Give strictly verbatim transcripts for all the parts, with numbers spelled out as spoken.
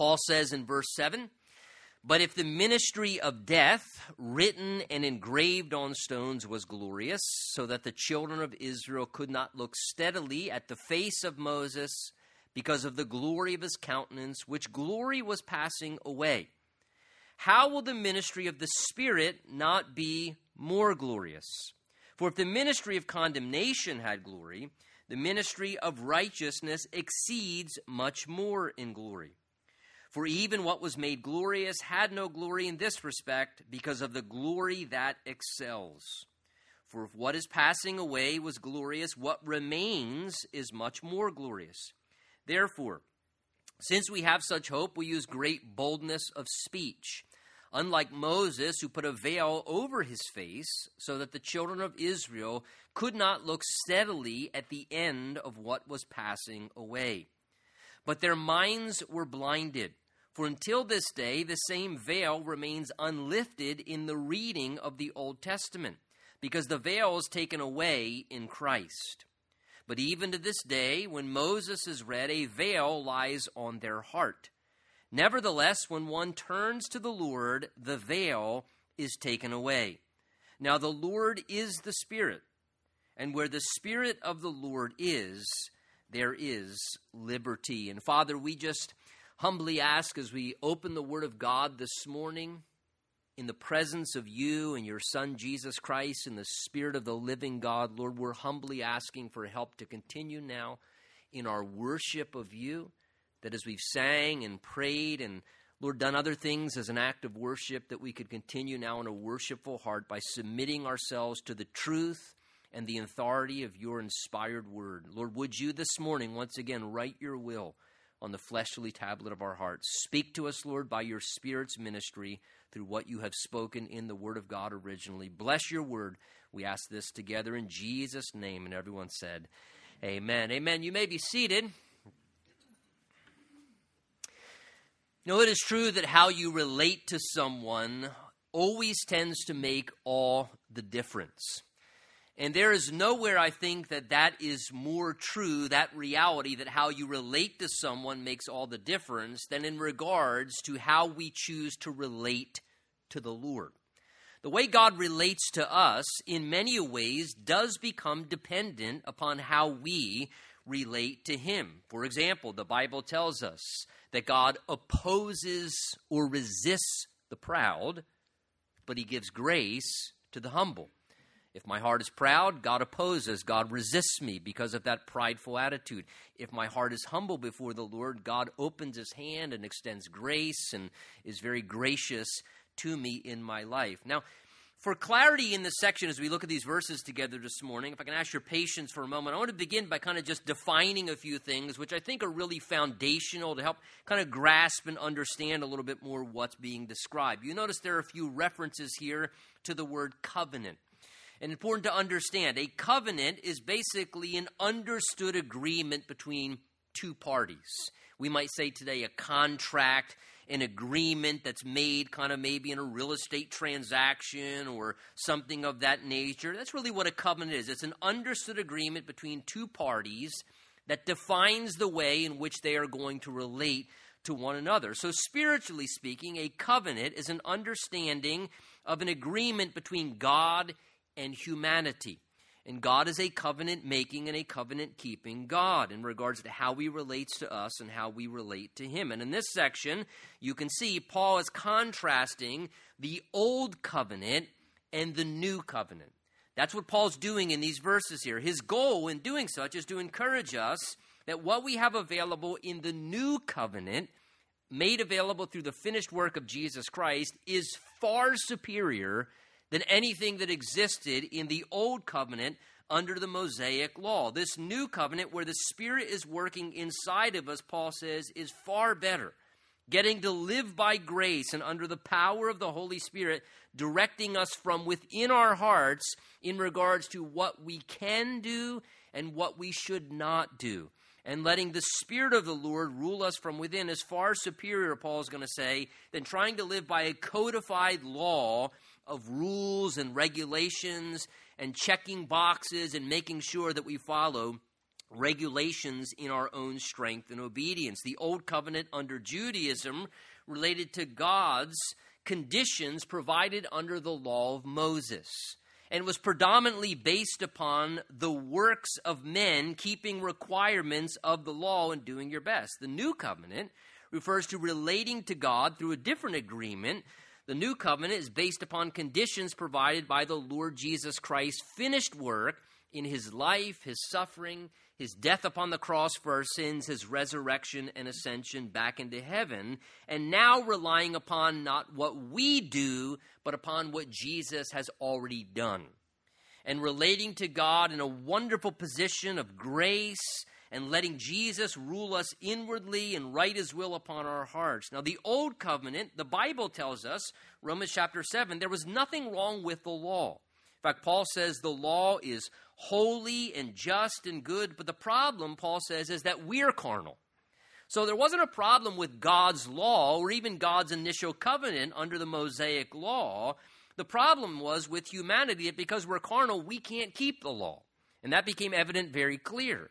Paul says in verse seven, "But if the ministry of death, written and engraved on stones, was glorious, so that the children of Israel could not look steadily at the face of Moses because of the glory of his countenance, which glory was passing away, how will the ministry of the Spirit not be more glorious? For if the ministry of condemnation had glory, the ministry of righteousness exceeds much more in glory. For even what was made glorious had no glory in this respect, because of the glory that excels. For if what is passing away was glorious, what remains is much more glorious. Therefore, since we have such hope, we use great boldness of speech. Unlike Moses, who put a veil over his face, so that the children of Israel could not look steadily at the end of what was passing away. But their minds were blinded. For until this day, the same veil remains unlifted in the reading of the Old Testament, because the veil is taken away in Christ. But even to this day, when Moses is read, a veil lies on their heart. Nevertheless, when one turns to the Lord, the veil is taken away. Now the Lord is the Spirit, and where the Spirit of the Lord is, there is liberty." And Father, we just humbly ask, as we open the Word of God this morning, in the presence of you and your Son, Jesus Christ, in the Spirit of the living God, Lord, we're humbly asking for help to continue now in our worship of you, that as we've sang and prayed and, Lord, done other things as an act of worship, that we could continue now in a worshipful heart by submitting ourselves to the truth and the authority of your inspired word. Lord, would you this morning once again write your will on the fleshly tablet of our hearts. Speak to us, Lord, by your Spirit's ministry through what you have spoken in the Word of God originally. Bless your word. We ask this together in Jesus' name. And everyone said, amen. Amen. You may be seated. You know, it is true that how you relate to someone always tends to make all the difference. And there is nowhere, I think, that that is more true, that reality, that how you relate to someone makes all the difference, than in regards to how we choose to relate to the Lord. The way God relates to us, in many ways, does become dependent upon how we relate to him. For example, the Bible tells us that God opposes or resists the proud, but he gives grace to the humble. If my heart is proud, God opposes, God resists me because of that prideful attitude. If my heart is humble before the Lord, God opens his hand and extends grace and is very gracious to me in my life. Now, for clarity in this section, as we look at these verses together this morning, if I can ask your patience for a moment, I want to begin by kind of just defining a few things, which I think are really foundational to help kind of grasp and understand a little bit more what's being described. You notice there are a few references here to the word covenant. And important to understand, a covenant is basically an understood agreement between two parties. We might say today a contract, an agreement that's made kind of maybe in a real estate transaction or something of that nature. That's really what a covenant is. It's an understood agreement between two parties that defines the way in which they are going to relate to one another. So spiritually speaking, a covenant is an understanding of an agreement between God and humanity. And God is a covenant-making and a covenant-keeping God in regards to how he relates to us and how we relate to him. And in this section, you can see Paul is contrasting the old covenant and the new covenant. That's what Paul's doing in these verses here. His goal in doing such is to encourage us that what we have available in the new covenant, made available through the finished work of Jesus Christ, is far superior than anything that existed in the old covenant under the Mosaic law. This new covenant, where the Spirit is working inside of us, Paul says, is far better. Getting to live by grace and under the power of the Holy Spirit, directing us from within our hearts in regards to what we can do and what we should not do. And letting the Spirit of the Lord rule us from within is far superior, Paul's going to say, than trying to live by a codified law of rules and regulations and checking boxes and making sure that we follow regulations in our own strength and obedience. The Old Covenant under Judaism related to God's conditions provided under the law of Moses, and was predominantly based upon the works of men keeping requirements of the law and doing your best. The New Covenant refers to relating to God through a different agreement. The New Covenant is based upon conditions provided by the Lord Jesus Christ's finished work in his life, his suffering, his death upon the cross for our sins, his resurrection and ascension back into heaven, and now relying upon not what we do, but upon what Jesus has already done, and relating to God in a wonderful position of grace and letting Jesus rule us inwardly and write his will upon our hearts. Now, the Old Covenant, the Bible tells us, Romans chapter seven, there was nothing wrong with the law. In fact, Paul says the law is holy and just and good, but the problem, Paul says, is that we're carnal. So there wasn't a problem with God's law or even God's initial covenant under the Mosaic law. The problem was with humanity, that because we're carnal, we can't keep the law. And that became evident very clear.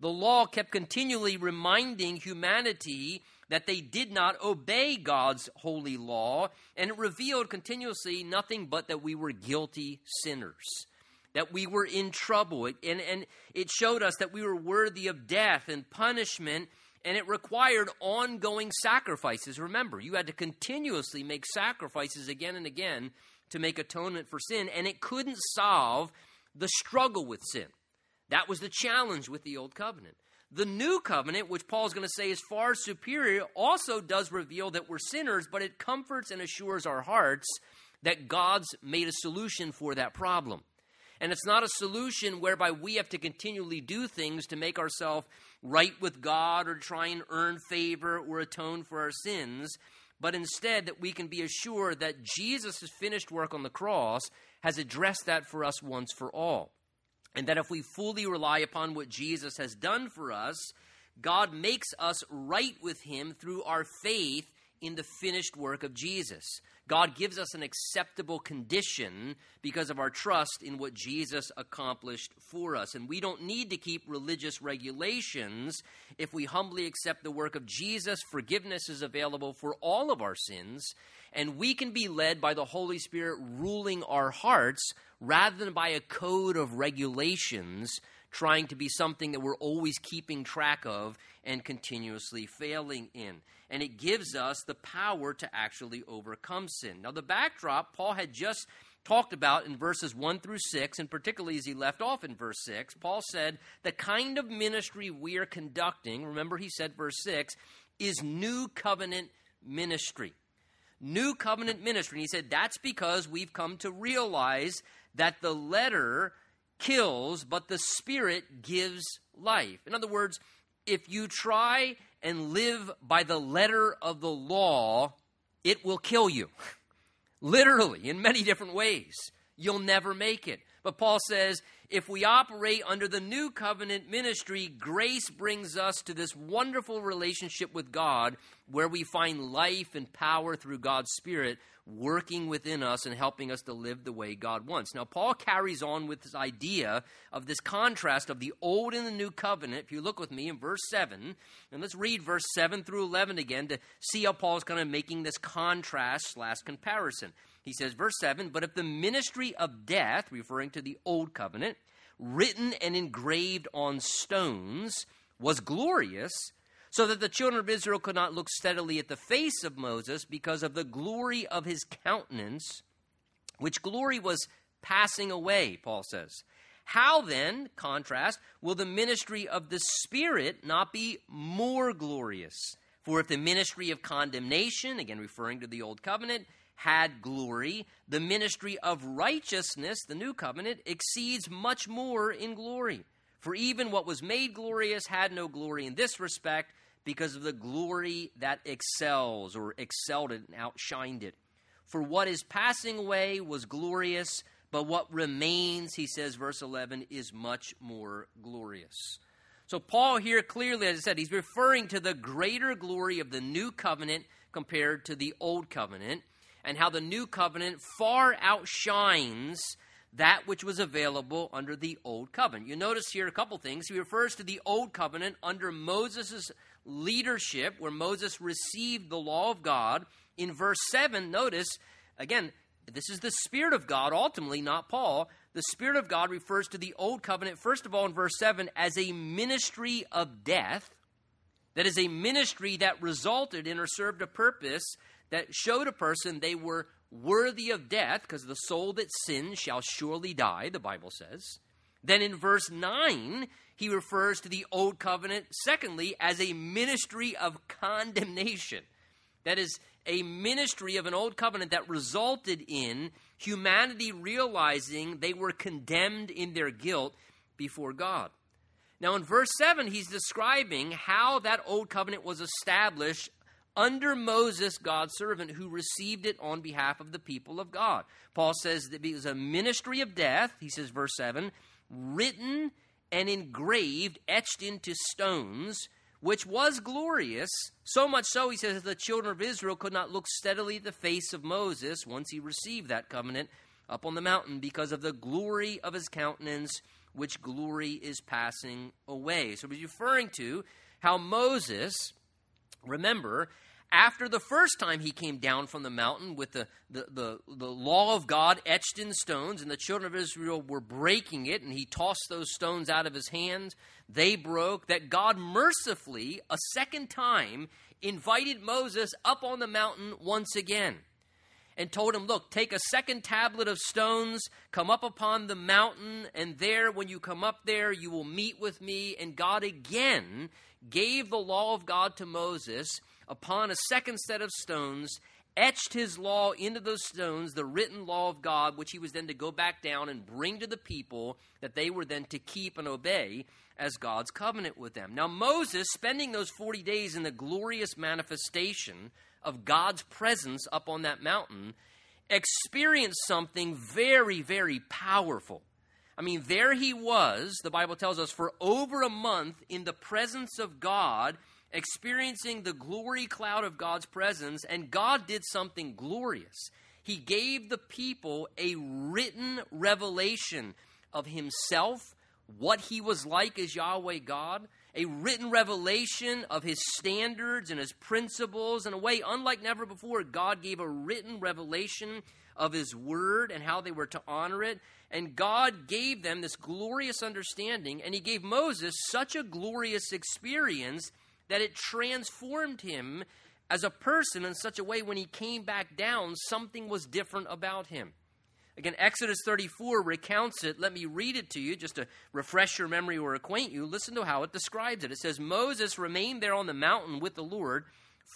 The law kept continually reminding humanity that they did not obey God's holy law, and it revealed continuously nothing but that we were guilty sinners, that we were in trouble, and, and it showed us that we were worthy of death and punishment, and it required ongoing sacrifices. Remember, you had to continuously make sacrifices again and again to make atonement for sin, and it couldn't solve the struggle with sin. That was the challenge with the Old Covenant. The New Covenant, which Paul's going to say is far superior, also does reveal that we're sinners, but it comforts and assures our hearts that God's made a solution for that problem. And it's not a solution whereby we have to continually do things to make ourselves right with God or try and earn favor or atone for our sins, but instead that we can be assured that Jesus' finished work on the cross has addressed that for us once for all. And that if we fully rely upon what Jesus has done for us, God makes us right with him through our faith in the finished work of Jesus. God gives us an acceptable condition because of our trust in what Jesus accomplished for us. And we don't need to keep religious regulations if we humbly accept the work of Jesus. Forgiveness is available for all of our sins, and we can be led by the Holy Spirit ruling our hearts rather than by a code of regulations trying to be something that we're always keeping track of and continuously failing in. And it gives us the power to actually overcome sin. Now, the backdrop Paul had just talked about in verses one through six, and particularly as he left off in verse six, Paul said, the kind of ministry we are conducting, remember he said verse six, is new covenant ministry. New covenant ministry. And he said that's because we've come to realize that the letter kills, but the Spirit gives life. In other words, if you try and live by the letter of the law, it will kill you. Literally, in many different ways. You'll never make it. But Paul says, if we operate under the new covenant ministry, grace brings us to this wonderful relationship with God where we find life and power through God's Spirit working within us and helping us to live the way God wants. Now, Paul carries on with this idea of this contrast of the old and the new covenant. If you look with me in verse seven, and let's read verse seven through eleven again to see how Paul's kind of making this contrast slash comparison. He says, verse seven, but if the ministry of death, referring to the old covenant, written and engraved on stones, was glorious, so that the children of Israel could not look steadily at the face of Moses because of the glory of his countenance, which glory was passing away, Paul says. How then, contrast, will the ministry of the Spirit not be more glorious? For if the ministry of condemnation, again referring to the old covenant, had glory, the ministry of righteousness, the new covenant, exceeds much more in glory. For even what was made glorious had no glory in this respect, because of the glory that excels, or excelled it and outshined it. For what is passing away was glorious, but what remains, he says, verse eleven, is much more glorious. So Paul here clearly, as I said, he's referring to the greater glory of the new covenant compared to the old covenant, and how the new covenant far outshines that which was available under the old covenant. You notice here a couple things. He refers to the old covenant under Moses' leadership, where Moses received the law of God. In verse seven, notice, again, this is the Spirit of God, ultimately, not Paul. The Spirit of God refers to the old covenant, first of all, in verse seven, as a ministry of death. That is a ministry that resulted in or served a purpose that showed a person they were worthy of death, because the soul that sins shall surely die, the Bible says. Then in verse nine, he refers to the old covenant, secondly, as a ministry of condemnation. That is a ministry of an old covenant that resulted in humanity realizing they were condemned in their guilt before God. Now in verse seven, he's describing how that old covenant was established under Moses, God's servant, who received it on behalf of the people of God. Paul says that it was a ministry of death, he says, verse seven, written and engraved, etched into stones, which was glorious, so much so, he says, that the children of Israel could not look steadily at the face of Moses once he received that covenant up on the mountain because of the glory of his countenance, which glory is passing away. So he's referring to how Moses, remember, after the first time he came down from the mountain with the, the, the, the law of God etched in stones, and the children of Israel were breaking it, and he tossed those stones out of his hands, they broke, that God mercifully, a second time, invited Moses up on the mountain once again and told him, look, take a second tablet of stones, come up upon the mountain, and there, when you come up there, you will meet with me. And God again gave the law of God to Moses upon a second set of stones, etched his law into those stones, the written law of God, which he was then to go back down and bring to the people that they were then to keep and obey as God's covenant with them. Now, Moses, spending those forty days in the glorious manifestation of God's presence up on that mountain, experienced something very, very powerful. I mean, there he was, the Bible tells us, for over a month in the presence of God, experiencing the glory cloud of God's presence, and God did something glorious. He gave the people a written revelation of himself, what he was like as Yahweh God, a written revelation of his standards and his principles. In a way unlike never before, God gave a written revelation of his word and how they were to honor it. And God gave them this glorious understanding, and he gave Moses such a glorious experience that it transformed him as a person in such a way when he came back down, something was different about him. Again, Exodus thirty-four recounts it. Let me read it to you just to refresh your memory or acquaint you. Listen to how it describes it. It says, Moses remained there on the mountain with the Lord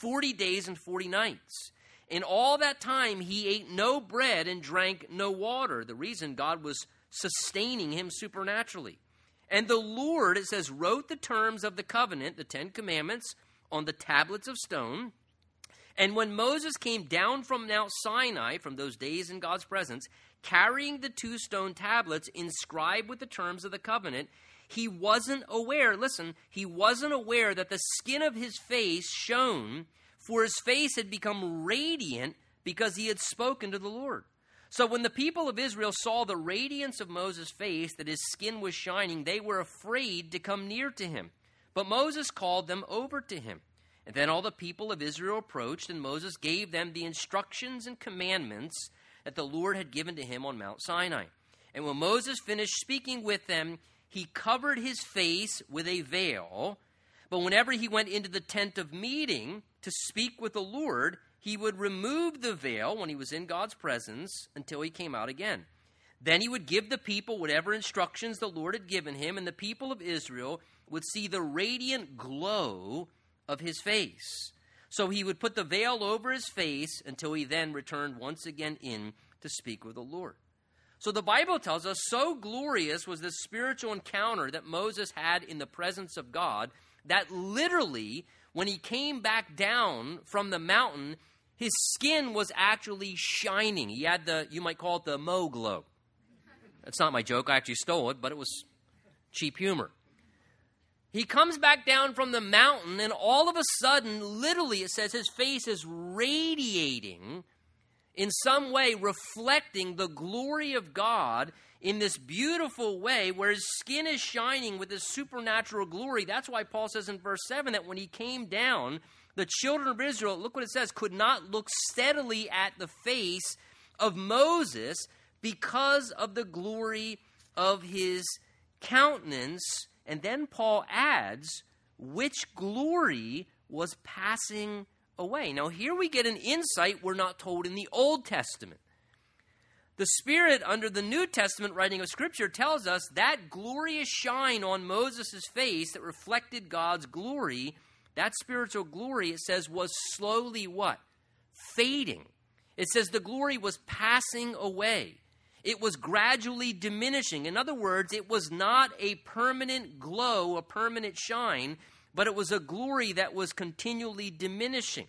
forty days and forty nights. In all that time, he ate no bread and drank no water. The reason, God was sustaining him supernaturally. And the Lord, it says, wrote the terms of the covenant, the Ten Commandments, on the tablets of stone. And when Moses came down from Mount Sinai, from those days in God's presence, carrying the two stone tablets inscribed with the terms of the covenant, he wasn't aware, listen, he wasn't aware that the skin of his face shone, for his face had become radiant because he had spoken to the Lord. So when the people of Israel saw the radiance of Moses' face, that his skin was shining, they were afraid to come near to him. But Moses called them over to him. And then all the people of Israel approached, and Moses gave them the instructions and commandments that the Lord had given to him on Mount Sinai. And when Moses finished speaking with them, he covered his face with a veil. But whenever he went into the tent of meeting to speak with the Lord, he would remove the veil when he was in God's presence until he came out again. Then he would give the people whatever instructions the Lord had given him, and the people of Israel would see the radiant glow of his face. So he would put the veil over his face until he then returned once again in to speak with the Lord. So the Bible tells us, so glorious was this spiritual encounter that Moses had in the presence of God, that literally, when he came back down from the mountain, his skin was actually shining. He had the, you might call it the mo glow. That's not my joke. I actually stole it, but it was cheap humor. He comes back down from the mountain, and all of a sudden, literally, it says his face is radiating in some way reflecting the glory of God in this beautiful way where his skin is shining with this supernatural glory. That's why Paul says in verse seven that when he came down, the children of Israel, look what it says, could not look steadily at the face of Moses because of the glory of his countenance. And then Paul adds, which glory was passing away. Now here we get an insight we're not told in the Old Testament. The Spirit, under the New Testament writing of Scripture, tells us that glorious shine on Moses' face that reflected God's glory, that spiritual glory, it says, was slowly what? Fading. It says the glory was passing away. It was gradually diminishing. In other words, it was not a permanent glow, a permanent shine, but it was a glory that was continually diminishing.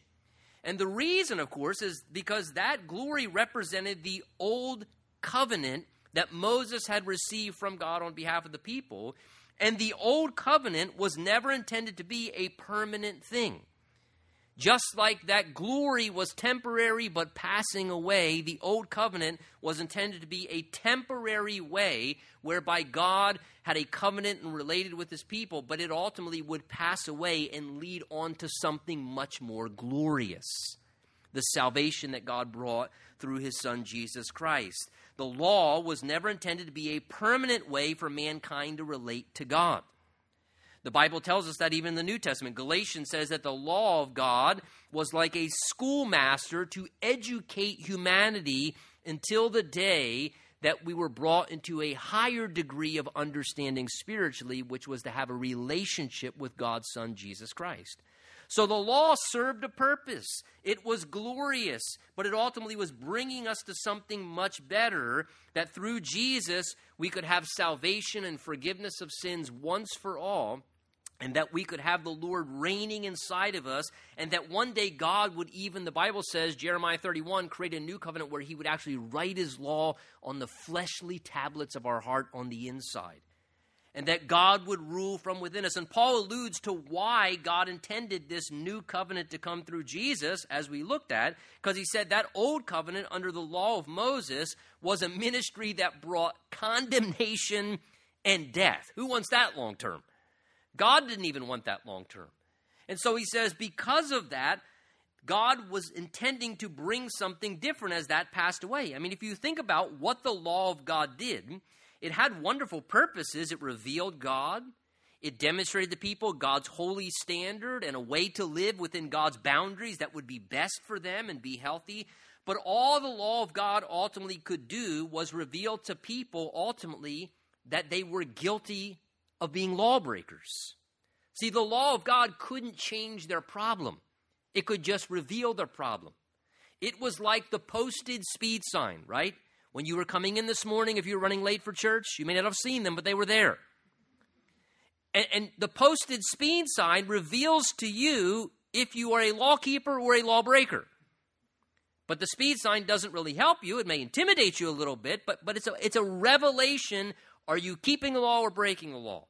And the reason, of course, is because that glory represented the old covenant that Moses had received from God on behalf of the people. And the old covenant was never intended to be a permanent thing. Just like that glory was temporary but passing away, the old covenant was intended to be a temporary way whereby God had a covenant and related with his people, but it ultimately would pass away and lead on to something much more glorious. The salvation that God brought through his son Jesus Christ. The law was never intended to be a permanent way for mankind to relate to God. The Bible tells us that even in the New Testament, Galatians says that the law of God was like a schoolmaster to educate humanity until the day that we were brought into a higher degree of understanding spiritually, which was to have a relationship with God's Son, Jesus Christ. So the law served a purpose. It was glorious, but it ultimately was bringing us to something much better, that through Jesus we could have salvation and forgiveness of sins once for all, and that we could have the Lord reigning inside of us, and that one day God would even, the Bible says, Jeremiah thirty-one, create a new covenant where he would actually write his law on the fleshly tablets of our heart on the inside. And that God would rule from within us. And Paul alludes to why God intended this new covenant to come through Jesus, as we looked at, because he said that old covenant under the law of Moses was a ministry that brought condemnation and death. Who wants that long term? God didn't even want that long term. And so he says, because of that, God was intending to bring something different as that passed away. I mean, if you think about what the law of God did, it had wonderful purposes. It revealed God. It demonstrated to people God's holy standard and a way to live within God's boundaries that would be best for them and be healthy. But all the law of God ultimately could do was reveal to people ultimately that they were guilty of being lawbreakers. See, the law of God couldn't change their problem. It could just reveal their problem. It was like the posted speed sign, right? When you were coming in this morning, if you were running late for church, you may not have seen them, but they were there. And, and the posted speed sign reveals to you if you are a lawkeeper or a lawbreaker. But the speed sign doesn't really help you. It may intimidate you a little bit, but, but it's a, it's a revelation. Are you keeping the law or breaking the law?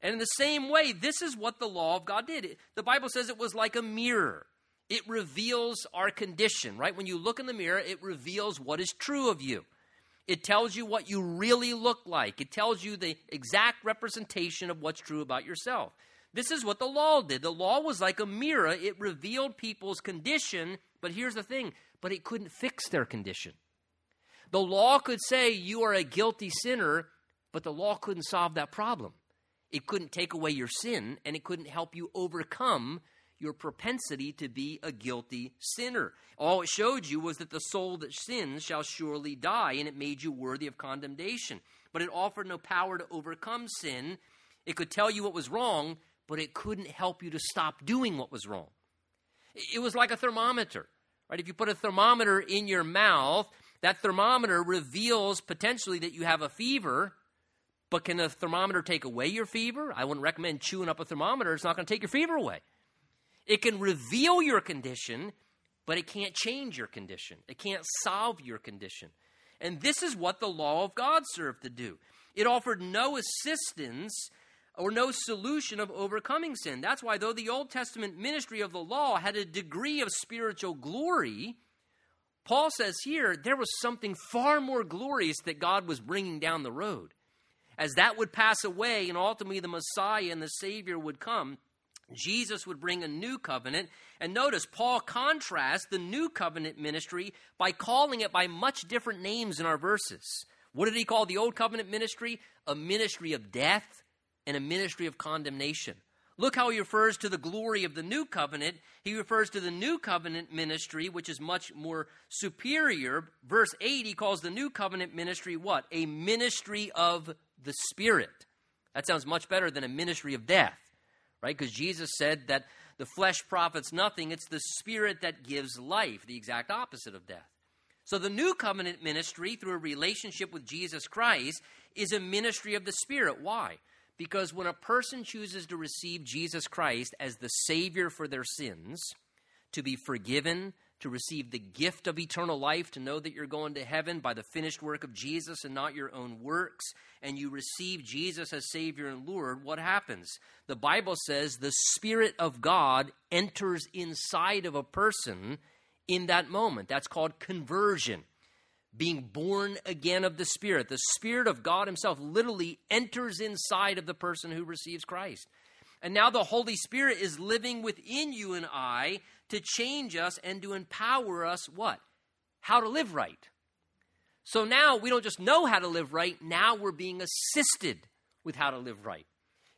And in the same way, this is what the law of God did. It, the Bible says it was like a mirror. It reveals our condition, right? When you look in the mirror, it reveals what is true of you. It tells you what you really look like. It tells you the exact representation of what's true about yourself. This is what the law did. The law was like a mirror. It revealed people's condition, but here's the thing, but it couldn't fix their condition. The law could say you are a guilty sinner, but the law couldn't solve that problem. It couldn't take away your sin, and it couldn't help you overcome your propensity to be a guilty sinner. All it showed you was that the soul that sins shall surely die, and it made you worthy of condemnation. But it offered no power to overcome sin. It could tell you what was wrong, but it couldn't help you to stop doing what was wrong. It was like a thermometer, right? If you put a thermometer in your mouth, that thermometer reveals potentially that you have a fever. But can the thermometer take away your fever? I wouldn't recommend chewing up a thermometer. It's not going to take your fever away. It can reveal your condition, but it can't change your condition. It can't solve your condition. And this is what the law of God served to do. It offered no assistance or no solution of overcoming sin. That's why though the Old Testament ministry of the law had a degree of spiritual glory, Paul says here, there was something far more glorious that God was bringing down the road. As that would pass away and ultimately the Messiah and the Savior would come, Jesus would bring a new covenant. And notice, Paul contrasts the new covenant ministry by calling it by much different names in our verses. What did he call the old covenant ministry? A ministry of death and a ministry of condemnation. Look how he refers to the glory of the new covenant. He refers to the new covenant ministry, which is much more superior. Verse eight, he calls the new covenant ministry what? A ministry of the Spirit. That sounds much better than a ministry of death, right? Because Jesus said that the flesh profits nothing. It's the Spirit that gives life, the exact opposite of death. So the new covenant ministry, through a relationship with Jesus Christ, is a ministry of the Spirit. Why? Because when a person chooses to receive Jesus Christ as the Savior for their sins, to be forgiven, to receive the gift of eternal life, to know that you're going to heaven by the finished work of Jesus and not your own works, and you receive Jesus as Savior and Lord, what happens? The Bible says the Spirit of God enters inside of a person in that moment. That's called conversion. Being born again of the Spirit. The Spirit of God himself literally enters inside of the person who receives Christ. And now the Holy Spirit is living within you and I to change us and to empower us what? How to live right. So now we don't just know how to live right. Now we're being assisted with how to live right.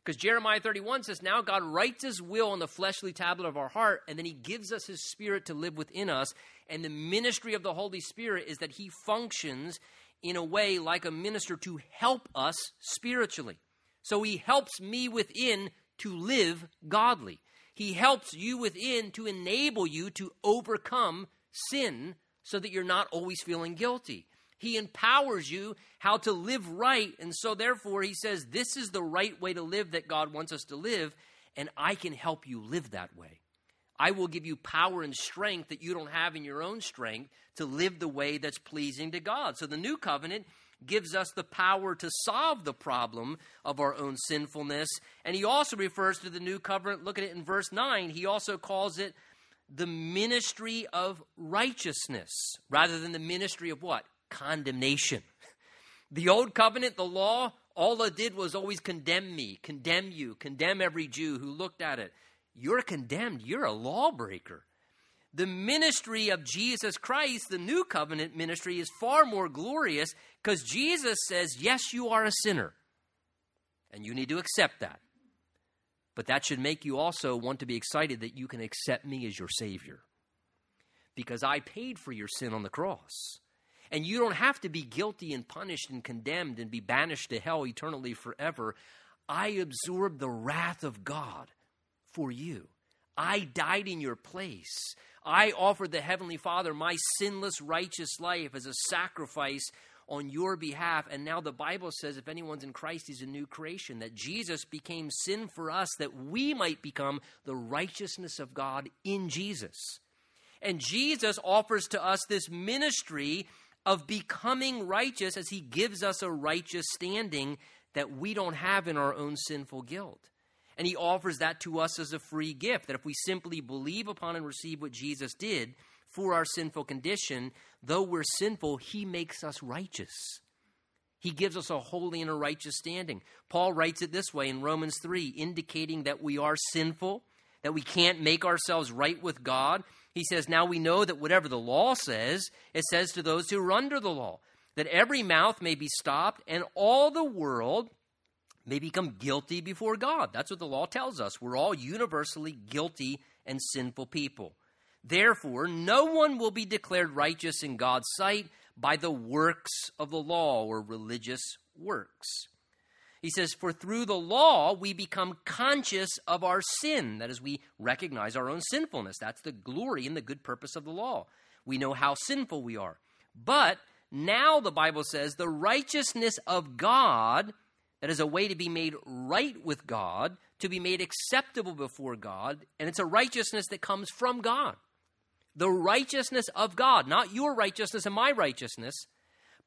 Because Jeremiah thirty-one says, now God writes his will on the fleshly tablet of our heart, and then he gives us his Spirit to live within us. And the ministry of the Holy Spirit is that he functions in a way like a minister to help us spiritually. So he helps me within to live godly. He helps you within to enable you to overcome sin so that you're not always feeling guilty. He empowers you how to live right. And so therefore, he says, this is the right way to live that God wants us to live. And I can help you live that way. I will give you power and strength that you don't have in your own strength to live the way that's pleasing to God. So the new covenant gives us the power to solve the problem of our own sinfulness. And he also refers to the new covenant. Look at it in verse nine. He also calls it the ministry of righteousness rather than the ministry of what? Condemnation. The old covenant, the law, all it did was always condemn me, condemn you, condemn every Jew who looked at it. You're condemned. You're a lawbreaker. The ministry of Jesus Christ, the new covenant ministry, is far more glorious because Jesus says, yes, you are a sinner and you need to accept that. But that should make you also want to be excited that you can accept me as your Savior because I paid for your sin on the cross. And you don't have to be guilty and punished and condemned and be banished to hell eternally forever. I absorbed the wrath of God for you. I died in your place. I offered the Heavenly Father my sinless, righteous life as a sacrifice on your behalf. And now the Bible says if anyone's in Christ, he's a new creation, that Jesus became sin for us, that we might become the righteousness of God in Jesus. And Jesus offers to us this ministry of becoming righteous as he gives us a righteous standing that we don't have in our own sinful guilt. And he offers that to us as a free gift, that if we simply believe upon and receive what Jesus did for our sinful condition, though we're sinful, he makes us righteous. He gives us a holy and a righteous standing. Paul writes it this way in Romans three, indicating that we are sinful, that we can't make ourselves right with God. He says, now we know that whatever the law says, it says to those who are under the law, that every mouth may be stopped and all the world may become guilty before God. That's what the law tells us. We're all universally guilty and sinful people. Therefore, no one will be declared righteous in God's sight by the works of the law or religious works. He says, for through the law, we become conscious of our sin. That is, we recognize our own sinfulness. That's the glory and the good purpose of the law. We know how sinful we are. But now the Bible says the righteousness of God, that is a way to be made right with God, to be made acceptable before God. And it's a righteousness that comes from God. The righteousness of God, not your righteousness and my righteousness,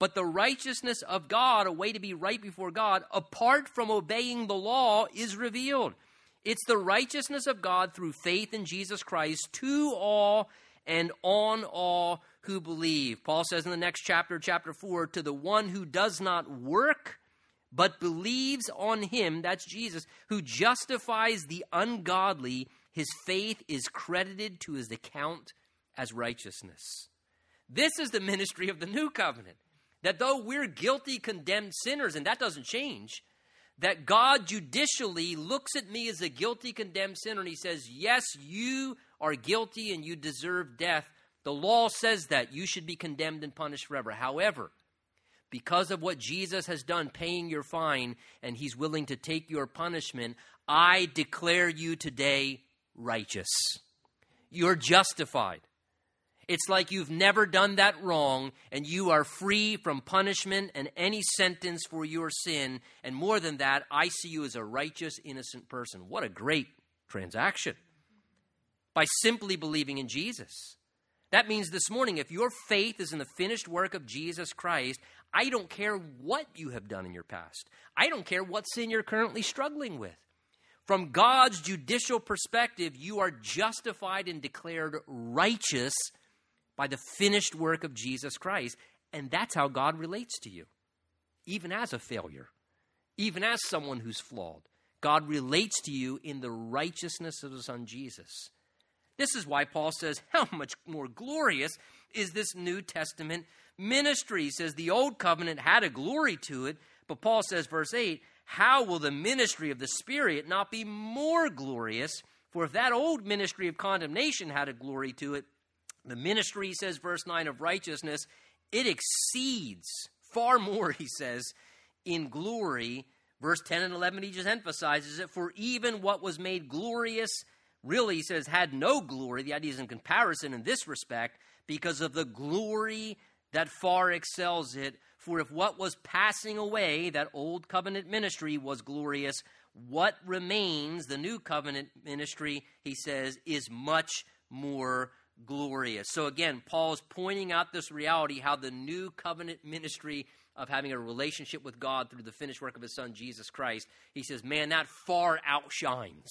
but the righteousness of God, a way to be right before God, apart from obeying the law, is revealed. It's the righteousness of God through faith in Jesus Christ to all and on all who believe. Paul says in the next chapter, chapter four, to the one who does not work, but believes on him, that's Jesus, who justifies the ungodly, his faith is credited to his account as righteousness. This is the ministry of the new covenant, that though we're guilty, condemned sinners, and that doesn't change, that God judicially looks at me as a guilty, condemned sinner, and he says, yes, you are guilty and you deserve death. The law says that you should be condemned and punished forever. However, because of what Jesus has done, paying your fine, and he's willing to take your punishment, I declare you today righteous. You're justified. It's like you've never done that wrong, and you are free from punishment and any sentence for your sin. And more than that, I see you as a righteous, innocent person. What a great transaction. By simply believing in Jesus. That means this morning, if your faith is in the finished work of Jesus Christ, I don't care what you have done in your past. I don't care what sin you're currently struggling with. From God's judicial perspective, you are justified and declared righteous by the finished work of Jesus Christ. And that's how God relates to you, even as a failure, even as someone who's flawed. God relates to you in the righteousness of his son, Jesus. This is why Paul says, how much more glorious is this New Testament ministry? He says the old covenant had a glory to it, but Paul says, verse eight, how will the ministry of the Spirit not be more glorious? For if that old ministry of condemnation had a glory to it, the ministry, he says, verse nine, of righteousness, it exceeds far more, he says, in glory. Verse ten and eleven, he just emphasizes it. For even what was made glorious, really, he says, had no glory. The idea is in comparison in this respect, because of the glory that far excels it. For if what was passing away, that old covenant ministry, was glorious, what remains, the new covenant ministry, he says, is much more glorious. Glorious. So again, Paul's pointing out this reality, how the new covenant ministry of having a relationship with God through the finished work of his son, Jesus Christ, he says, man, that far outshines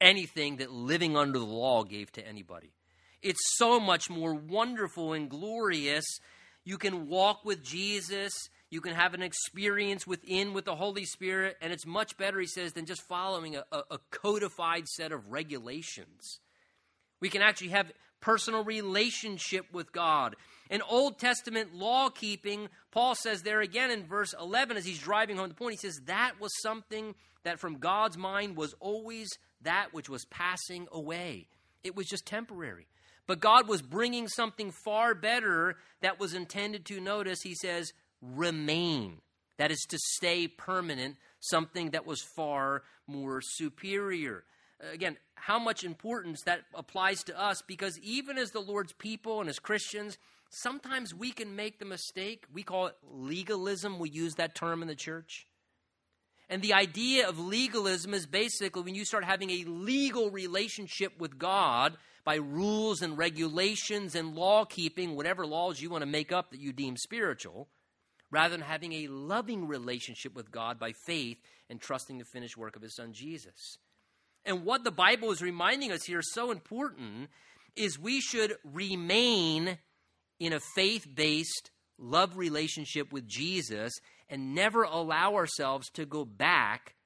anything that living under the law gave to anybody. It's so much more wonderful and glorious. You can walk with Jesus. You can have an experience within with the Holy Spirit. And it's much better, he says, than just following a, a codified set of regulations. We can actually have personal relationship with God. In Old Testament law keeping, Paul says there again in verse eleven, as he's driving home the point, he says that was something that from God's mind was always that which was passing away. It was just temporary. But God was bringing something far better that was intended to, notice, he says, remain. That is to stay permanent, something that was far more superior. Again, how much importance that applies to us, because even as the Lord's people and as Christians, sometimes we can make the mistake. We call it legalism. We use that term in the church. And the idea of legalism is basically when you start having a legal relationship with God by rules and regulations and law keeping, whatever laws you want to make up that you deem spiritual, rather than having a loving relationship with God by faith and trusting the finished work of his son, Jesus. And what the Bible is reminding us here is so important, is we should remain in a faith-based love relationship with Jesus and never allow ourselves to go back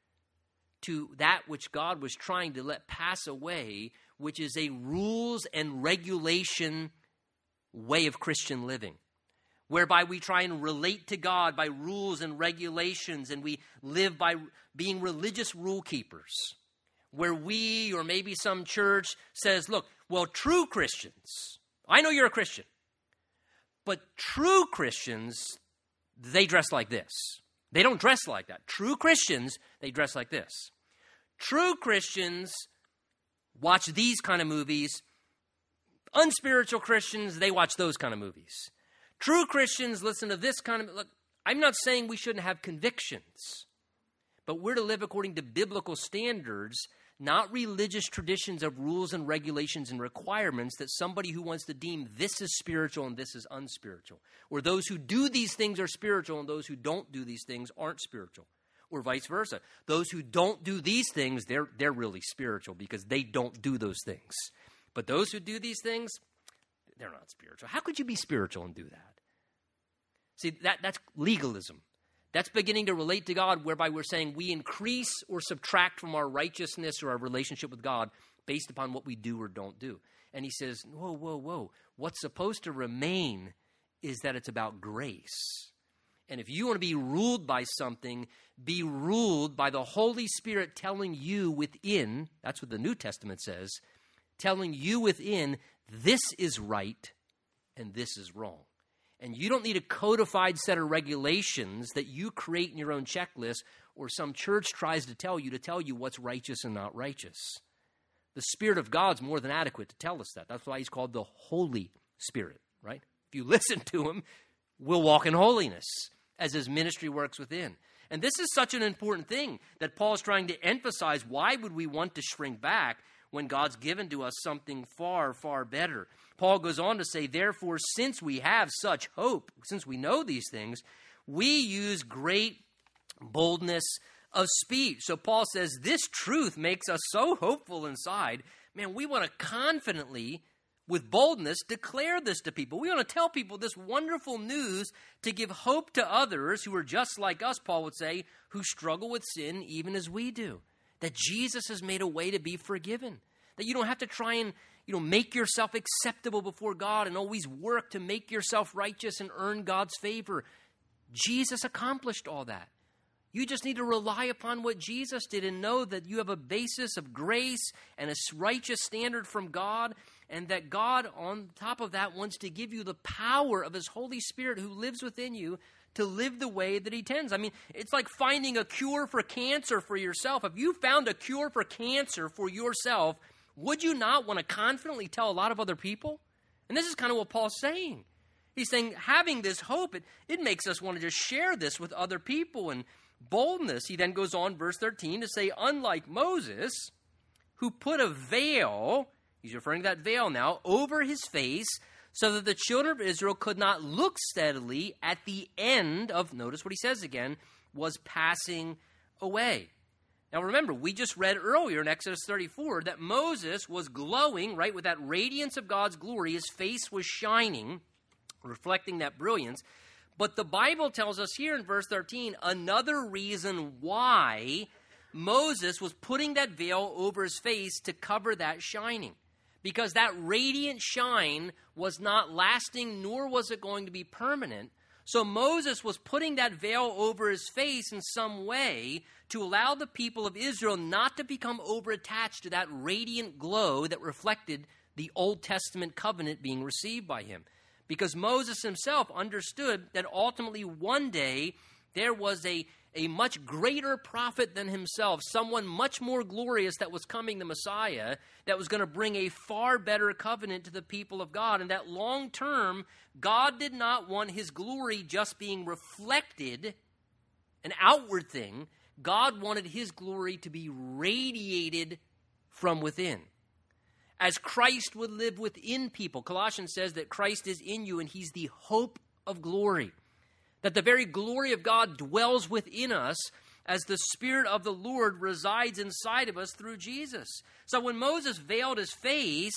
to that which God was trying to let pass away, which is a rules and regulation way of Christian living, whereby we try and relate to God by rules and regulations, and we live by being religious rule keepers, where we or maybe some church says, look, well, true Christians, I know you're a Christian, but true Christians, they dress like this. They don't dress like that. True Christians, they dress like this. True Christians watch these kind of movies. Unspiritual Christians, they watch those kind of movies. True Christians listen to this kind of, look, I'm not saying we shouldn't have convictions, but we're to live according to biblical standards, not religious traditions of rules and regulations and requirements that somebody who wants to deem this is spiritual and this is unspiritual, or those who do these things are spiritual and those who don't do these things aren't spiritual, or vice versa. Those who don't do these things, they're, they're really spiritual because they don't do those things. But those who do these things, they're not spiritual. How could you be spiritual and do that? See, that that's legalism. That's beginning to relate to God, whereby we're saying we increase or subtract from our righteousness or our relationship with God based upon what we do or don't do. And he says, whoa, whoa, whoa. What's supposed to remain is that it's about grace. And if you want to be ruled by something, be ruled by the Holy Spirit telling you within, that's what the New Testament says, telling you within, this is right and this is wrong. And you don't need a codified set of regulations that you create in your own checklist or some church tries to tell you to tell you what's righteous and not righteous. The Spirit of God's more than adequate to tell us that. That's why he's called the Holy Spirit, right? If you listen to him, we'll walk in holiness as his ministry works within. And this is such an important thing that Paul's trying to emphasize. Why would we want to shrink back when God's given to us something far, far better? Paul goes on to say, therefore, since we have such hope, since we know these things, we use great boldness of speech. So Paul says, this truth makes us so hopeful inside. Man, we want to confidently, with boldness, declare this to people. We want to tell people this wonderful news to give hope to others who are just like us, Paul would say, who struggle with sin even as we do. That Jesus has made a way to be forgiven. That you don't have to try and, you know, make yourself acceptable before God and always work to make yourself righteous and earn God's favor. Jesus accomplished all that. You just need to rely upon what Jesus did and know that you have a basis of grace and a righteous standard from God, and that God, on top of that, wants to give you the power of his Holy Spirit who lives within you to live the way that he tends. I mean, it's like finding a cure for cancer for yourself. If you found a cure for cancer for yourself, would you not want to confidently tell a lot of other people? And this is kind of what Paul's saying. He's saying having this hope, it, it makes us want to just share this with other people and boldness. He then goes on, verse thirteen, to say, unlike Moses, who put a veil, he's referring to that veil now, over his face, so that the children of Israel could not look steadily at the end of, notice what he says again, was passing away. Now remember, we just read earlier in Exodus thirty-four that Moses was glowing, right, with that radiance of God's glory. His face was shining, reflecting that brilliance. But the Bible tells us here in verse thirteen, another reason why Moses was putting that veil over his face to cover that shining. Because that radiant shine was not lasting, nor was it going to be permanent. So Moses was putting that veil over his face in some way to allow the people of Israel not to become overattached to that radiant glow that reflected the Old Testament covenant being received by him. Because Moses himself understood that ultimately one day there was a a much greater prophet than himself, someone much more glorious that was coming, the Messiah, that was going to bring a far better covenant to the people of God. And that long term, God did not want his glory just being reflected, an outward thing. God wanted his glory to be radiated from within. As Christ would live within people, Colossians says that Christ is in you and he's the hope of glory. That the very glory of God dwells within us as the Spirit of the Lord resides inside of us through Jesus. So when Moses veiled his face,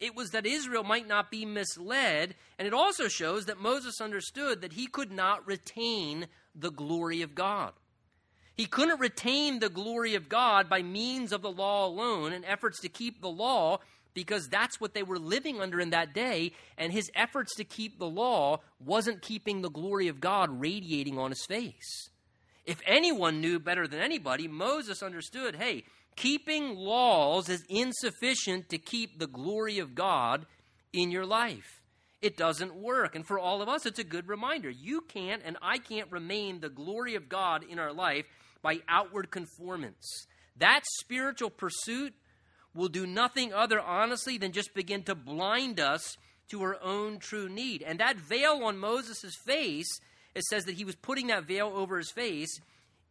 it was that Israel might not be misled. And it also shows that Moses understood that he could not retain the glory of God. He couldn't retain the glory of God by means of the law alone and efforts to keep the law, because that's what they were living under in that day, and his efforts to keep the law wasn't keeping the glory of God radiating on his face. If anyone knew better than anybody, Moses understood, hey, keeping laws is insufficient to keep the glory of God in your life. It doesn't work. And for all of us, it's a good reminder. You can't and I can't remain the glory of God in our life by outward conformance. That spiritual pursuit will do nothing other, honestly, than just begin to blind us to our own true need. And that veil on Moses' face, it says that he was putting that veil over his face,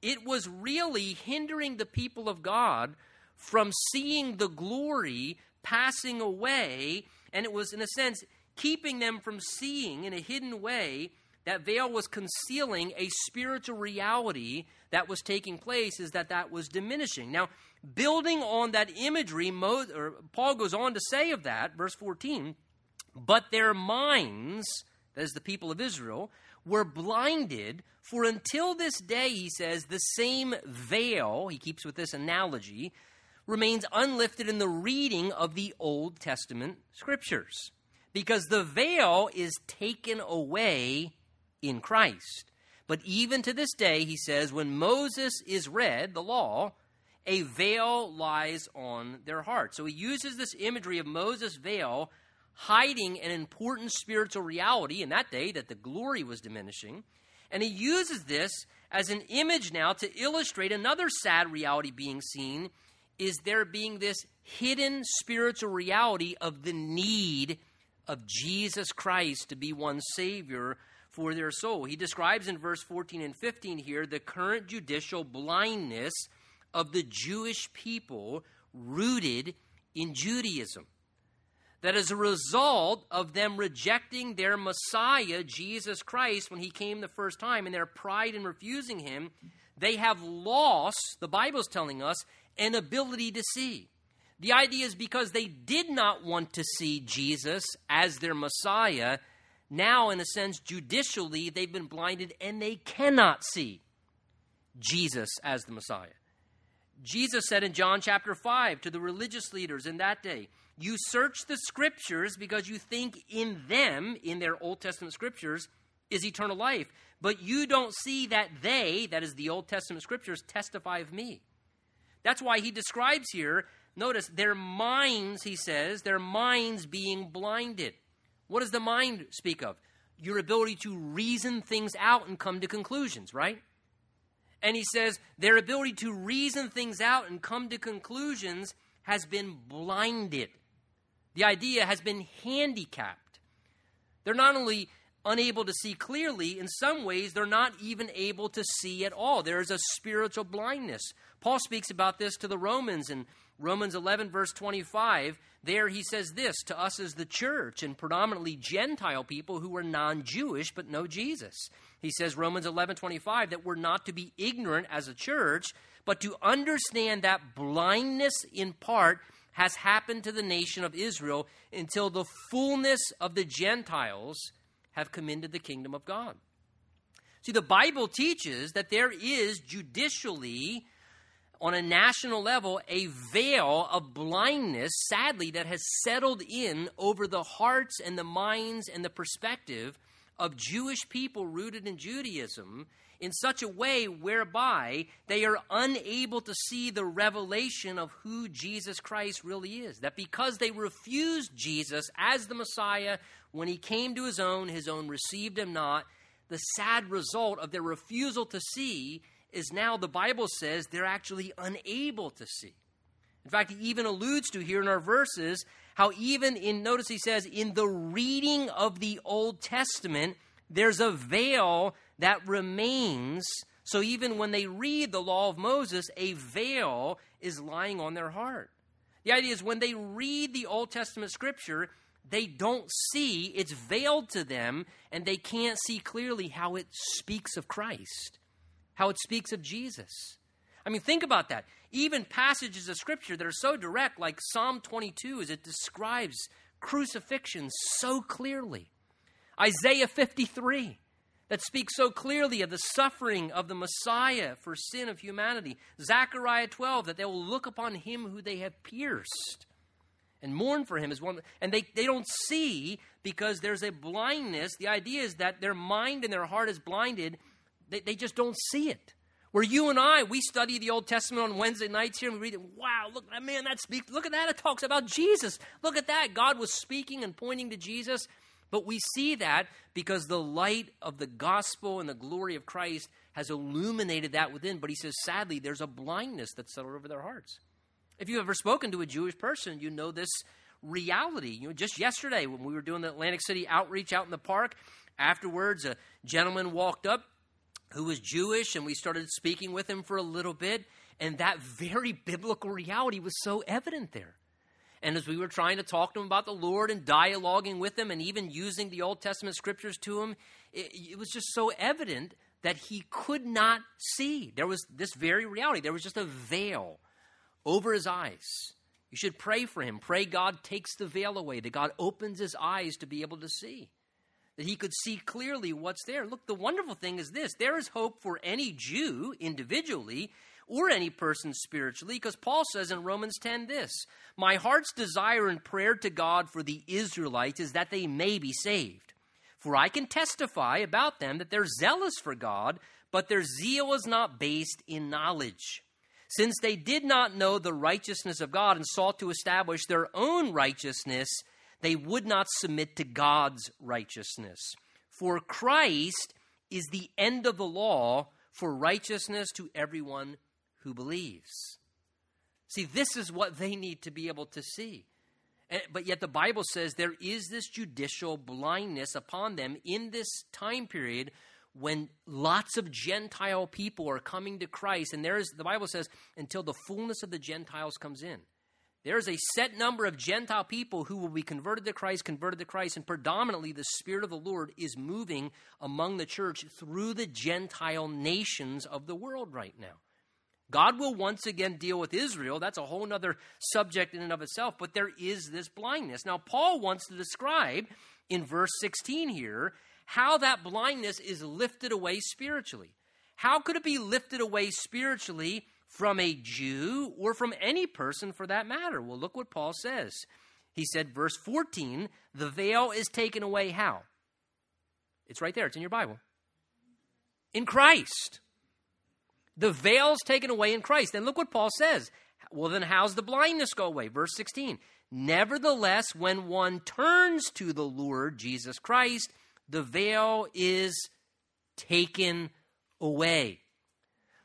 it was really hindering the people of God from seeing the glory passing away, and it was, in a sense, keeping them from seeing in a hidden way. That veil was concealing a spiritual reality that was taking place, is that that was diminishing. Now, building on that imagery, Mo, or Paul goes on to say of that, verse fourteen, But their minds, that is the people of Israel, were blinded, for until this day, he says, the same veil, he keeps with this analogy, remains unlifted in the reading of the Old Testament scriptures, because the veil is taken away in Christ. But even to this day, he says, when Moses is read, the law, a veil lies on their heart. So he uses this imagery of Moses' veil hiding an important spiritual reality in that day that the glory was diminishing. And he uses this as an image now to illustrate another sad reality being seen, is there being this hidden spiritual reality of the need of Jesus Christ to be one Savior for their soul. He describes in verse fourteen and fifteen here the current judicial blindness of the Jewish people rooted in Judaism, that as a result of them rejecting their Messiah, Jesus Christ, when he came the first time, and their pride in refusing him, they have lost, the Bible's telling us, an ability to see. The idea is because they did not want to see Jesus as their Messiah, now, in a sense, judicially, they've been blinded and they cannot see Jesus as the Messiah. Jesus said in John chapter five to the religious leaders in that day, you search the scriptures because you think in them, in their Old Testament scriptures, is eternal life. But you don't see that they, that is the Old Testament scriptures, testify of me. That's why he describes here, notice, their minds, he says, their minds being blinded. What does the mind speak of? Your ability to reason things out and come to conclusions, right? And he says their ability to reason things out and come to conclusions has been blinded. The idea has been handicapped. They're not only unable to see clearly, in some ways, they're not even able to see at all. There is a spiritual blindness. Paul speaks about this to the Romans in Romans eleven, verse twenty-five. There he says this to us as the church and predominantly Gentile people who are non-Jewish but know Jesus. He says, Romans eleven, twenty-five, that we're not to be ignorant as a church, but to understand that blindness in part has happened to the nation of Israel until the fullness of the Gentiles have come into the kingdom of God. See, the Bible teaches that there is judicially, on a national level, a veil of blindness, sadly, that has settled in over the hearts and the minds and the perspective of Jewish people rooted in Judaism in such a way whereby they are unable to see the revelation of who Jesus Christ really is. That because they refused Jesus as the Messiah, when he came to his own, his own received him not, the sad result of their refusal to see is now the Bible says they're actually unable to see. In fact, he even alludes to here in our verses how even in, notice he says, in the reading of the Old Testament, there's a veil that remains. So even when they read the law of Moses, a veil is lying on their heart. The idea is when they read the Old Testament scripture, they don't see, it's veiled to them, and they can't see clearly how it speaks of Christ, how it speaks of Jesus. I mean, think about that. Even passages of scripture that are so direct, like Psalm twenty-two, as it describes crucifixion so clearly. Isaiah fifty-three, that speaks so clearly of the suffering of the Messiah for sin of humanity. Zechariah twelve, that they will look upon him who they have pierced and mourn for him as one. And they, they don't see because there's a blindness. The idea is that their mind and their heart is blinded. They, they just don't see it. Where you and I, we study the Old Testament on Wednesday nights here and we read it. Wow, look at that, man, that speaks. Look at that, it talks about Jesus. Look at that, God was speaking and pointing to Jesus. But we see that because the light of the gospel and the glory of Christ has illuminated that within. But he says, sadly, there's a blindness that's settled over their hearts. If you've ever spoken to a Jewish person, you know this reality. You know, just yesterday when we were doing the Atlantic City outreach out in the park, afterwards a gentleman walked up who was Jewish, and we started speaking with him for a little bit, and that very biblical reality was so evident there. And as we were trying to talk to him about the Lord and dialoguing with him and even using the Old Testament scriptures to him, it, it was just so evident that he could not see. There was this very reality. There was just a veil over his eyes. You should pray for him. Pray God takes the veil away, that God opens his eyes to be able to see, that he could see clearly what's there. Look, the wonderful thing is this. There is hope for any Jew individually or any person spiritually, because Paul says in Romans ten this, my heart's desire and prayer to God for the Israelites is that they may be saved. For I can testify about them that they're zealous for God, but their zeal is not based in knowledge. Since they did not know the righteousness of God and sought to establish their own righteousness, they would not submit to God's righteousness. For Christ is the end of the law for righteousness to everyone who believes. See, this is what they need to be able to see. But yet the Bible says there is this judicial blindness upon them in this time period when lots of Gentile people are coming to Christ. And there is, the Bible says, until the fullness of the Gentiles comes in. There is a set number of Gentile people who will be converted to Christ, converted to Christ, and predominantly the Spirit of the Lord is moving among the church through the Gentile nations of the world right now. God will once again deal with Israel. That's a whole other subject in and of itself, but there is this blindness. Now, Paul wants to describe in verse sixteen here how that blindness is lifted away spiritually. How could it be lifted away spiritually from a Jew or from any person for that matter? Well, look what Paul says. He said, verse fourteen, the veil is taken away how? It's right there. It's in your Bible. In Christ. The veil's taken away in Christ. Then look what Paul says. Well, then how's the blindness go away? Verse sixteen, nevertheless, when one turns to the Lord Jesus Christ, the veil is taken away.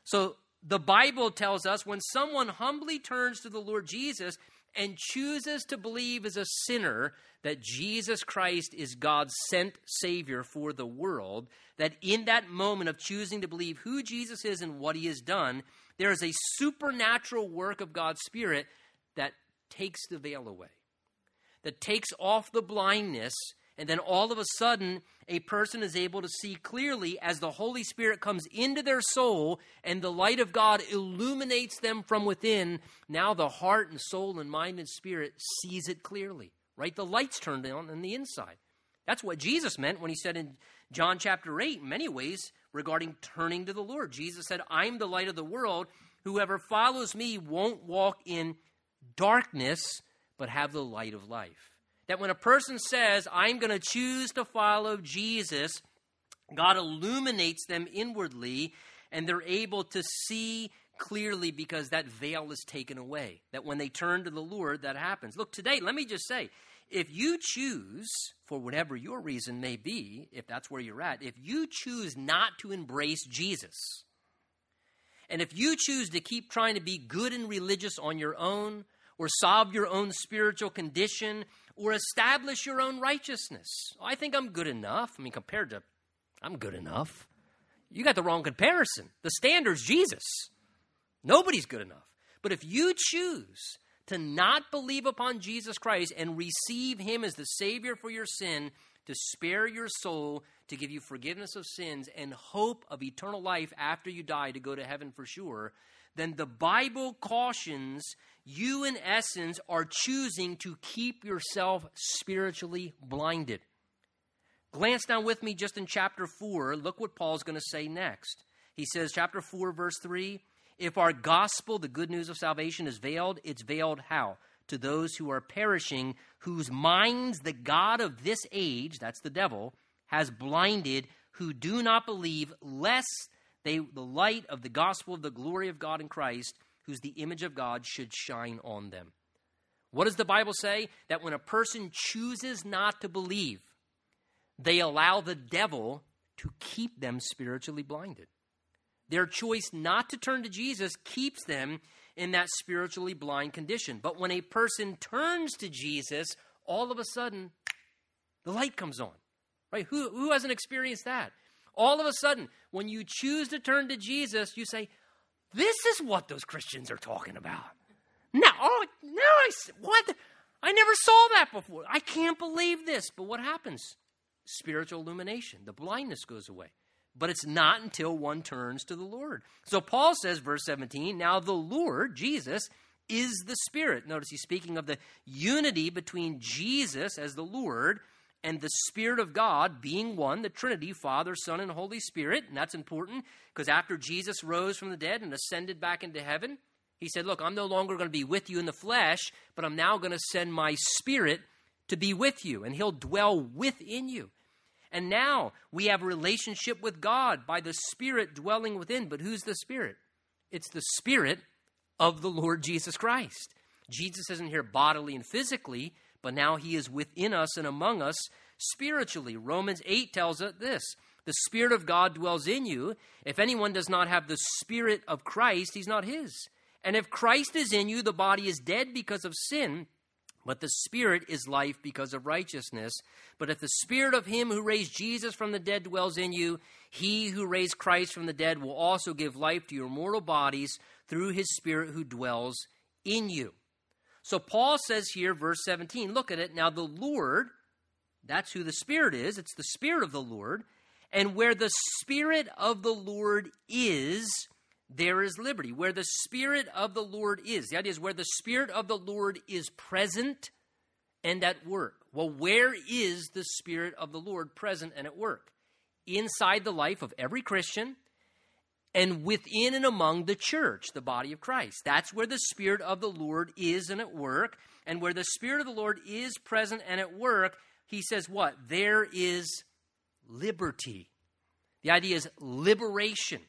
So the Bible tells us when someone humbly turns to the Lord Jesus and chooses to believe as a sinner that Jesus Christ is God's sent Savior for the world, that in that moment of choosing to believe who Jesus is and what he has done, there is a supernatural work of God's Spirit that takes the veil away, that takes off the blindness. And then all of a sudden, a person is able to see clearly as the Holy Spirit comes into their soul and the light of God illuminates them from within. Now the heart and soul and mind and spirit sees it clearly, right? The light's turned on on the inside. That's what Jesus meant when he said in John chapter eight, in many ways, regarding turning to the Lord. Jesus said, I'm the light of the world. Whoever follows me won't walk in darkness, but have the light of life. That when a person says, I'm going to choose to follow Jesus, God illuminates them inwardly and they're able to see clearly because that veil is taken away. That when they turn to the Lord, that happens. Look, today, let me just say, if you choose, for whatever your reason may be, if that's where you're at, if you choose not to embrace Jesus, and if you choose to keep trying to be good and religious on your own or solve your own spiritual condition, or establish your own righteousness. I think I'm good enough. I mean, compared to, I'm good enough. You got the wrong comparison. The standard's Jesus. Nobody's good enough. But if you choose to not believe upon Jesus Christ and receive him as the Savior for your sin, to spare your soul, to give you forgiveness of sins and hope of eternal life after you die to go to heaven for sure, then the Bible cautions you, in essence, are choosing to keep yourself spiritually blinded. Glance down with me just in chapter four. Look what Paul's going to say next. He says, chapter four, verse three, if our gospel, the good news of salvation, is veiled, it's veiled how? To those who are perishing, whose minds the God of this age, that's the devil, has blinded, who do not believe, lest They, the light of the gospel of the glory of God in Christ, who's the image of God, should shine on them. What does the Bible say? That when a person chooses not to believe, they allow the devil to keep them spiritually blinded. Their choice not to turn to Jesus keeps them in that spiritually blind condition. But when a person turns to Jesus, all of a sudden, the light comes on. Right? Who, who hasn't experienced that? All of a sudden, when you choose to turn to Jesus, you say, this is what those Christians are talking about. Now, oh, now I, what? I never saw that before. I can't believe this. But what happens? Spiritual illumination. The blindness goes away. But it's not until one turns to the Lord. So Paul says, verse seventeen, now the Lord, Jesus, is the Spirit. Notice he's speaking of the unity between Jesus as the Lord and the Spirit of God being one, the Trinity, Father, Son, and Holy Spirit. And that's important because after Jesus rose from the dead and ascended back into heaven, he said, look, I'm no longer going to be with you in the flesh, but I'm now going to send my Spirit to be with you, and he'll dwell within you. And now we have a relationship with God by the Spirit dwelling within. But who's the Spirit? It's the Spirit of the Lord Jesus Christ. Jesus isn't here bodily and physically, but now he is within us and among us spiritually. Romans eight tells us this: the Spirit of God dwells in you. If anyone does not have the Spirit of Christ, he's not his. And if Christ is in you, the body is dead because of sin, but the Spirit is life because of righteousness. But if the Spirit of him who raised Jesus from the dead dwells in you, he who raised Christ from the dead will also give life to your mortal bodies through his Spirit who dwells in you. So Paul says here, verse seventeen, look at it. Now the Lord, that's who the Spirit is. It's the Spirit of the Lord. And where the Spirit of the Lord is, there is liberty. Where the Spirit of the Lord is. The idea is where the Spirit of the Lord is present and at work. Well, where is the Spirit of the Lord present and at work? Inside the life of every Christian and within and among the church, the body of Christ. That's where the Spirit of the Lord is and at work. And where the Spirit of the Lord is present and at work, he says what? There is liberty. The idea is liberation.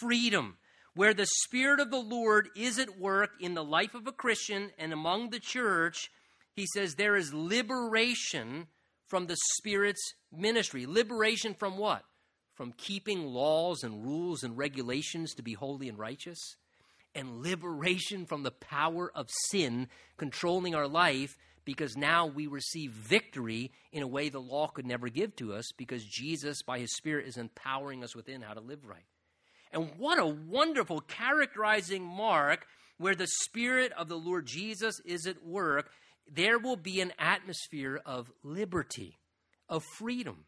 Freedom, where the Spirit of the Lord is at work in the life of a Christian and among the church, he says there is liberation from the Spirit's ministry. Liberation from what? From keeping laws and rules and regulations to be holy and righteous, and liberation from the power of sin controlling our life, because now we receive victory in a way the law could never give to us, because Jesus, by his Spirit, is empowering us within how to live right. And what a wonderful characterizing mark. Where the Spirit of the Lord Jesus is at work, there will be an atmosphere of liberty, of freedom.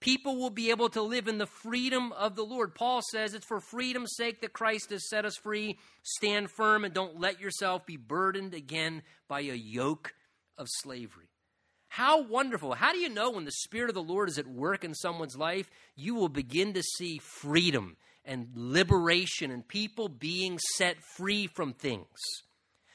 People will be able to live in the freedom of the Lord. Paul says it's for freedom's sake that Christ has set us free. Stand firm and don't let yourself be burdened again by a yoke of slavery. How wonderful. How do you know when the Spirit of the Lord is at work in someone's life? You will begin to see freedom and liberation and people being set free from things,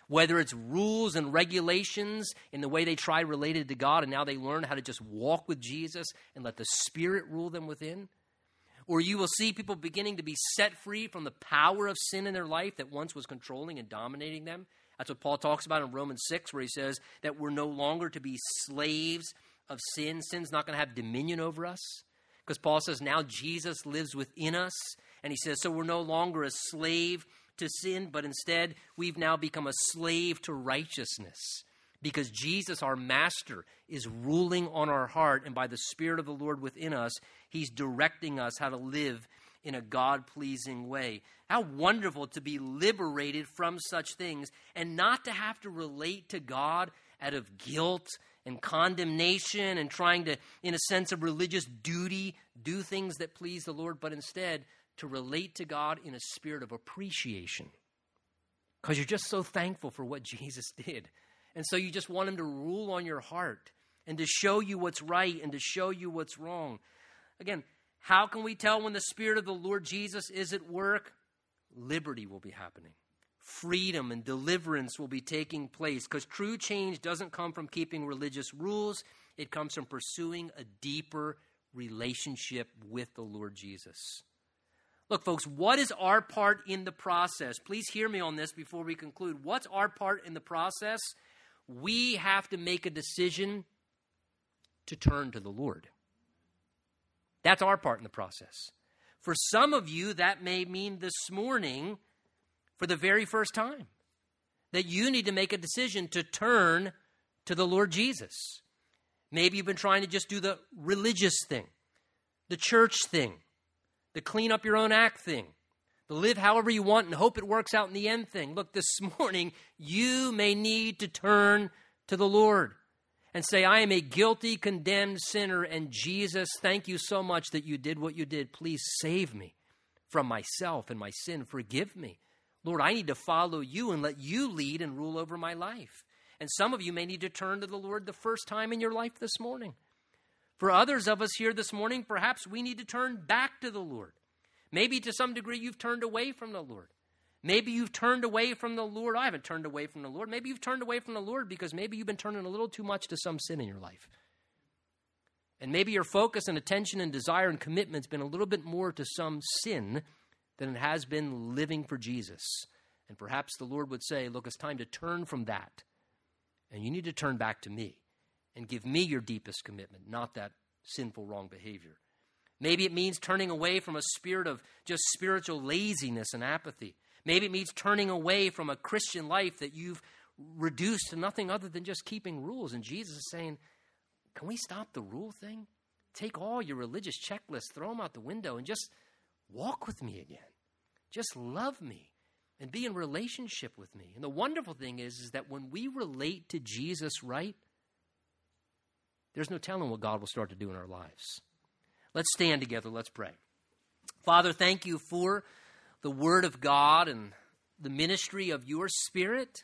whether it's rules and regulations in the way they try related to God, and now they learn how to just walk with Jesus and let the Spirit rule them within. Or you will see people beginning to be set free from the power of sin in their life that once was controlling and dominating them. That's what Paul talks about in Romans six, where he says that we're no longer to be slaves of sin. Sin's not going to have dominion over us, because Paul says now Jesus lives within us. And he says, so we're no longer a slave to sin, but instead we've now become a slave to righteousness, because Jesus, our master, is ruling on our heart. And by the Spirit of the Lord within us, he's directing us how to live in a God-pleasing way. How wonderful to be liberated from such things and not to have to relate to God out of guilt and condemnation and trying to, in a sense of religious duty, do things that please the Lord, but instead to relate to God in a spirit of appreciation, because you're just so thankful for what Jesus did. And so you just want him to rule on your heart and to show you what's right and to show you what's wrong. Again, how can we tell when the Spirit of the Lord Jesus is at work? Liberty will be happening. Freedom and deliverance will be taking place, because true change doesn't come from keeping religious rules. It comes from pursuing a deeper relationship with the Lord Jesus. Look, folks, what is our part in the process? Please hear me on this before we conclude. What's our part in the process? We have to make a decision to turn to the Lord. That's our part in the process. For some of you, that may mean this morning, for the very first time, that you need to make a decision to turn to the Lord Jesus. Maybe you've been trying to just do the religious thing, the church thing, the clean up your own act thing, the live however you want and hope it works out in the end thing. Look, this morning, you may need to turn to the Lord and say, I am a guilty, condemned sinner, and Jesus, thank you so much that you did what you did. Please save me from myself and my sin. Forgive me. Lord, I need to follow you and let you lead and rule over my life. And some of you may need to turn to the Lord the first time in your life this morning. For others of us here this morning, perhaps we need to turn back to the Lord. Maybe to some degree you've turned away from the Lord. Maybe you've turned away from the Lord. I haven't turned away from the Lord. Maybe you've turned away from the Lord because maybe you've been turning a little too much to some sin in your life. And maybe your focus and attention and desire and commitment's been a little bit more to some sin than it has been living for Jesus. And perhaps the Lord would say, look, it's time to turn from that. And you need to turn back to me and give me your deepest commitment, not that sinful wrong behavior. Maybe it means turning away from a spirit of just spiritual laziness and apathy. Maybe it means turning away from a Christian life that you've reduced to nothing other than just keeping rules. And Jesus is saying, can we stop the rule thing? Take all your religious checklists, throw them out the window, and just walk with me again. Just love me and be in relationship with me. And the wonderful thing is, is that when we relate to Jesus right, there's no telling what God will start to do in our lives. Let's stand together. Let's pray. Father, thank you for the word of God and the ministry of your Spirit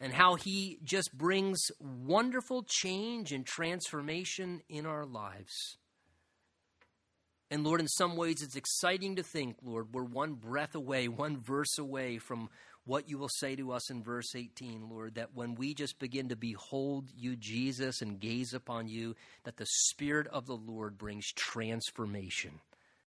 and how he just brings wonderful change and transformation in our lives. And Lord, in some ways it's exciting to think, Lord, we're one breath away, one verse away from what you will say to us in verse eighteen, Lord, that when we just begin to behold you, Jesus, and gaze upon you, that the Spirit of the Lord brings transformation.